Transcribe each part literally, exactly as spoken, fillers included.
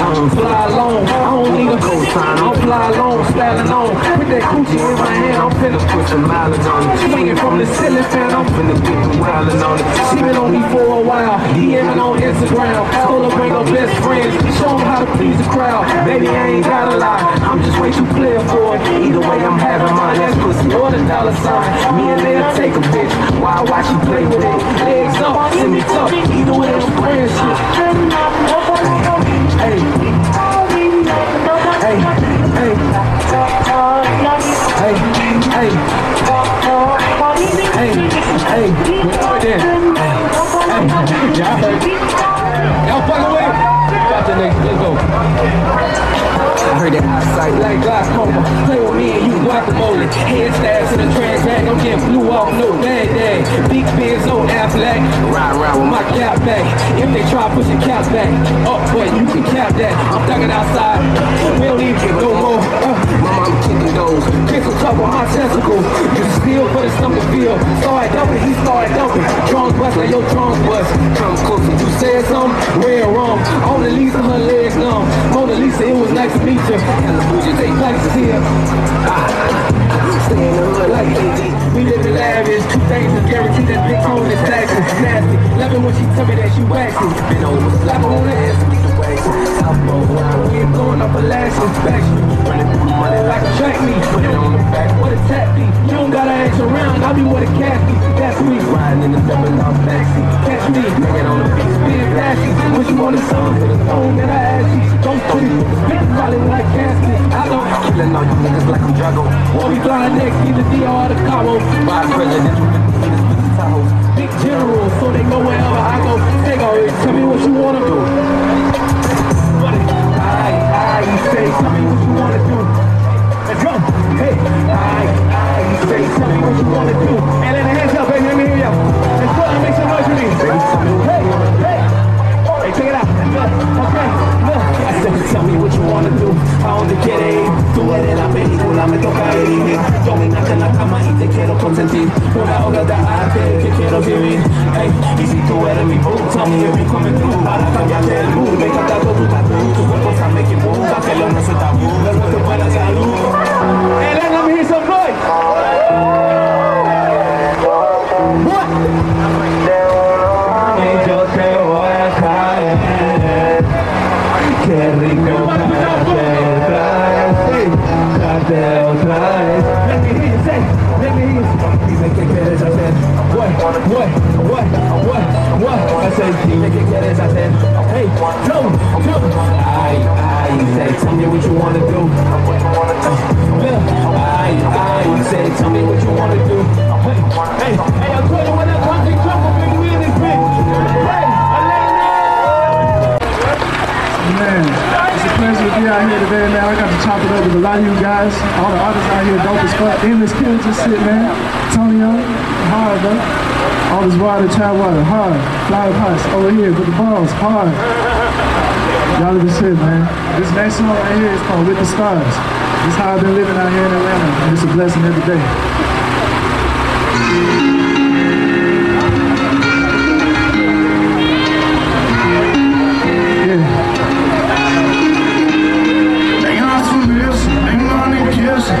on. Fly alone, I don't need a cold sign. I'm fly alone, styling on. With that coochie in my hand, I'm finna put some mileage on it. Swinging from the ceiling fan, I'm finna get the wildin' on it. She been on me for a while, DMing on Instagram. Told her bring her best friends, show them how to please the crowd. Baby, I ain't gotta lie, I'm just way too player for it. Either way, I'm having mine. That's pussy or the dollar sign. Me and they'll take a bitch, why watch you play with it? Legs up, send me tough, either way, I'm praying shit. Hey, hey, hey, hey, hey, hey, hey, hey, like glaucoma, play with me and you guacamole. Head stabs in the transact, I'm getting blue off, no bad day. Big beers on Aflac, ride around with my cap back. If they try, push your cap back. Up, oh, but you can cap that. I'm thugging outside, we don't even get no more. Uh, my mama kicking those, kiss a couple on my testicles. You steal, but it's something feel. Started dumping, he started dumping. Drunk bust, like your drunk bust. Come closer, you said something, red rum. Only Lisa, her legs numb. Mona Lisa, it was nice to meet you. You take places here. Ah, stay in the hood like A D. We live in lavish. Two things is guaranteed, that big home is taxes. Nasty. Love it when she tell me that she waxing. Been over, slap on the ass, we can wax. Southbound ride, we ain't blowing up a lash. Back street, running through money like a track meet. Put it on the back, what a tap beat. You don't gotta ask around, I'll be with a cat beat. That's me, riding in the double off backseat. Catch me, bring it on the beach, being flashy. What you want is song, to the phone that I ask you. Don't sleep, bitch, probably like casket. I don't killing all you niggas like I'm Drago. Won't be flying next, either D R or the Cabo. By presidential, big general, so they go wherever I go. They go, tell me what you wanna do. I, I, you say, tell me what you wanna do. Let's go. Hey, I, I, you say, tell me what you wanna do. And let the hands up, baby, let me hear you. Let's go, make some noise for me. Hey, hey, hey, check it out. Okay, look. I said, tell me what you wanna do. A donde quiere ir, tú eres la película, me toca dirigir. Yo me nace en la cama y te quiero consentir. Una obra de arte que quiero vivir. Hey, y si tú eres mi boo, tell me if you coming through. Para cambiarte el mood, me encanta todo tu tattoo. Tu cuerpo está make it move, la pelo no se tabú. No es nuestro para la salud. Hey, let me hear some noise. What? Y yo te voy a caer. Qué rico caer. Otra vez. Let me hear you say, let me hear you say. Dime que quieres hacer. What, what, what, what, what. I say, dime que quieres hacer. Hey, jump, jump. Ay, ay, say, tell me what you wanna do. Look, ay, ay, say, tell me what you wanna do. Hey, hey, hey, I'm going to when I come to jump up in me in this bitch. Hey, Elena! Man. It's a pleasure to be out here today, man. I got to chop it up with a lot of you guys. All the artists out here, dope as fuck. Endless Kill just shit, man. Tonyo, hard, bro. All this water, child water, hard. Fly pots over here with the balls, hard. Y'all do this shit, man. This next song right here is called With the Stars. This is how I've been living out here in Atlanta, and it's a blessing every day. I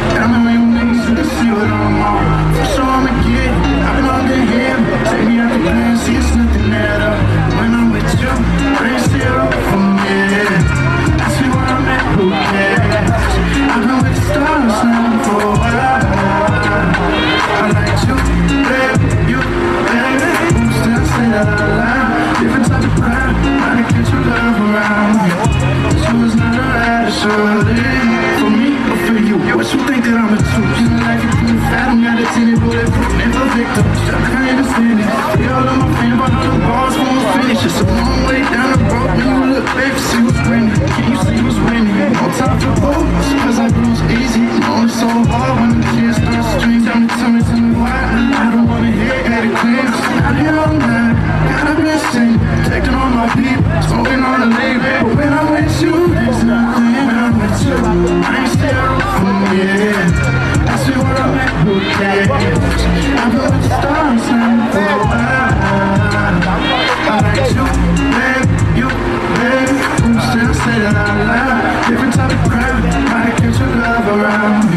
it out loud. Different type of crowd, I kept her love around me.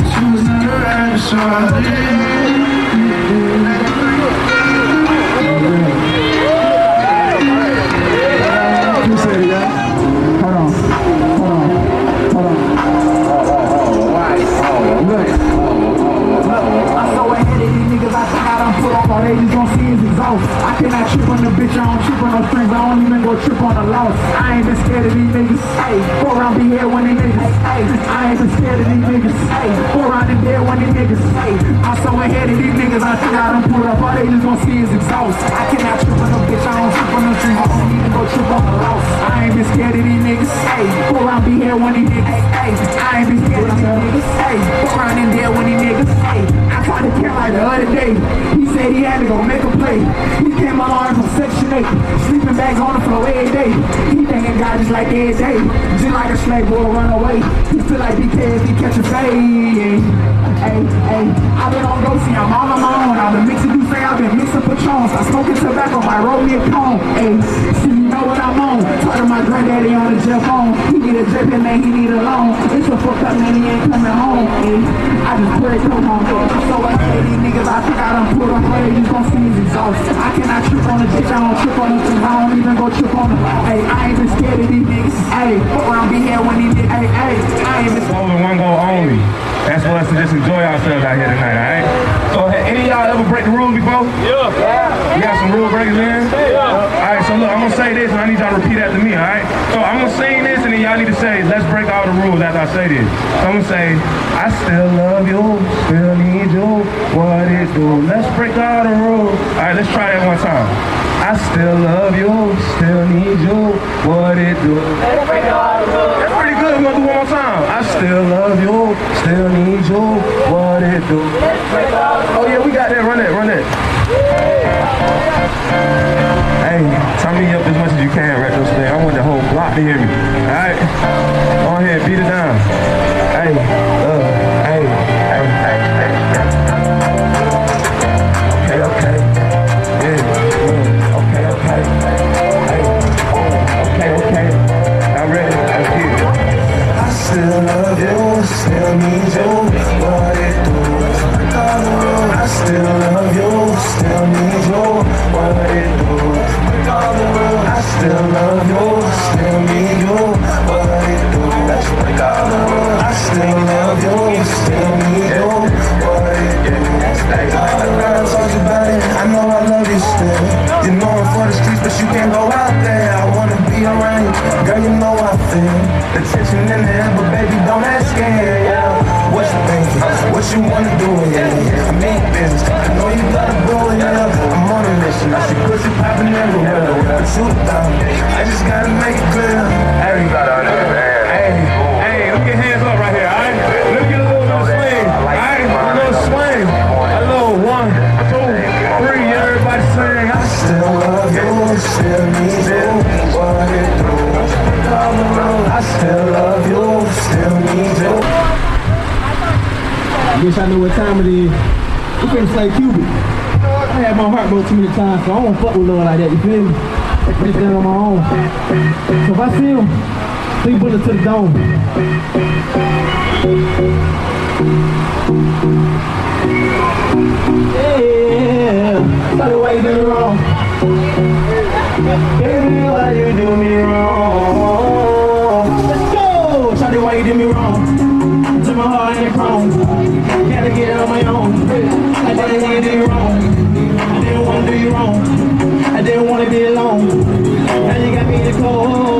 She was not around, so I did. I cannot trip on the bitch, I don't trip on no strings, I don't even go trip on a loss. I ain't been scared of these niggas, ayy, go around be here when they niggas, ayy. I ain't been scared of these niggas, ayy, go around and dead when they niggas, ayy. I'm so ahead of these niggas, I think I done pulled up, all they just gon' see is exhaust. I cannot trip on no bitch, I don't trip on no strings, I don't even go trip on a loss. I ain't been scared of these niggas, ayy, go around be here when they niggas, ayy. I ain't been scared of these niggas, ayy, go around and dead when they niggas, ayy. I tried to kill like the other day, he said he had to go make a play. He came along from section eight, sleeping bags on the floor every day. He thinking God just like every day, just like a slave boy run away. He feel like D K S, he catch a fade. Hey, hey, I been on Ghosty, I'm all on my own. I've been mixing new fare, I've been mixing patrons. I smoking tobacco, I roll me a cone. Hey, see you know what I'm on. Talking to my granddaddy on the jet phone. He need a jet and man, he need a loan. It's a fucked up man, he ain't coming home. Hey, I just pray, come on, so I hate these niggas, I think I done put on play, you gon' see his exhaust. I cannot trip on a bitch, I don't trip on nothing, I don't even go trip on them. Ayy, I ain't been scared of these niggas, ayy, around be here when these niggas, ayy, ayy, I ain't been scared. One goal only, that's for us to just enjoy ourselves out here tonight, alright? So, any of y'all ever break the rules before? Yeah. You got some rule breakers in? Yeah. Alright, so look, I'm gonna say this and I need y'all to repeat after me, alright? So, I'm gonna sing this and then y'all need to say, let's break all the rules after I say this. So, I'm gonna say, I still love you, still need you, what it do? Let's break all the rules. Alright, let's try that one time. I still love you, still need you, what it do? Let's break all the rules. That's pretty good, we're gonna do one more time. I still love you, still need you, what it do? Let's break all the rules. Oh yeah, we got that, run that, run that. Hey, turn me up as much as you can, Retro Spin. I want the whole block to hear me. Alright? Go ahead, beat it down. Hey, uh, hey, hey, hey, hey, hey. Okay, okay. Yeah, okay, okay. Hey, okay, okay. I'm ready. Let's get it. I still love you, still need you. What it do? I still love you, still need you. What it do? I still love you, still need you. What it do? Let's break all the rules. I still love you, still need you. What it do? Let's break all the rules. Talk about it. I know I love you still. You know I'm for the streets, but you can't go out there. I wanna be around you, girl. You know I feel the tension in the air, but baby, don't act scared. Yeah. What you thinking? What you wanna do? Yeah, I mean business. I know you gotta do it. Yeah. I'm on a mission. I see pussy popping everywhere, but you dumb. I just gotta make it clear. Everybody on it, man. Hey, look at hands up right here, alright? Look at a little bit of swing, alright? A little swing, a little one, two, three, everybody sing. I still love you, still need you, what it do? I still love you, still need you. I wish I knew what time it is. You couldn't play Cupid. I had my heart go too many times, so I won't fuck with Lord like that, you feel me? I just done on my own. So if I see him, three bullets to the dome. Yeah, tell me why you do me wrong. Tell me why you do me wrong. Let's go! Tell me why you do me wrong. To my heart ain't prone. Gotta get out on my own. I didn't wanna do you wrong. I didn't wanna do you wrong. I didn't wanna be alone. Now you got me in the cold.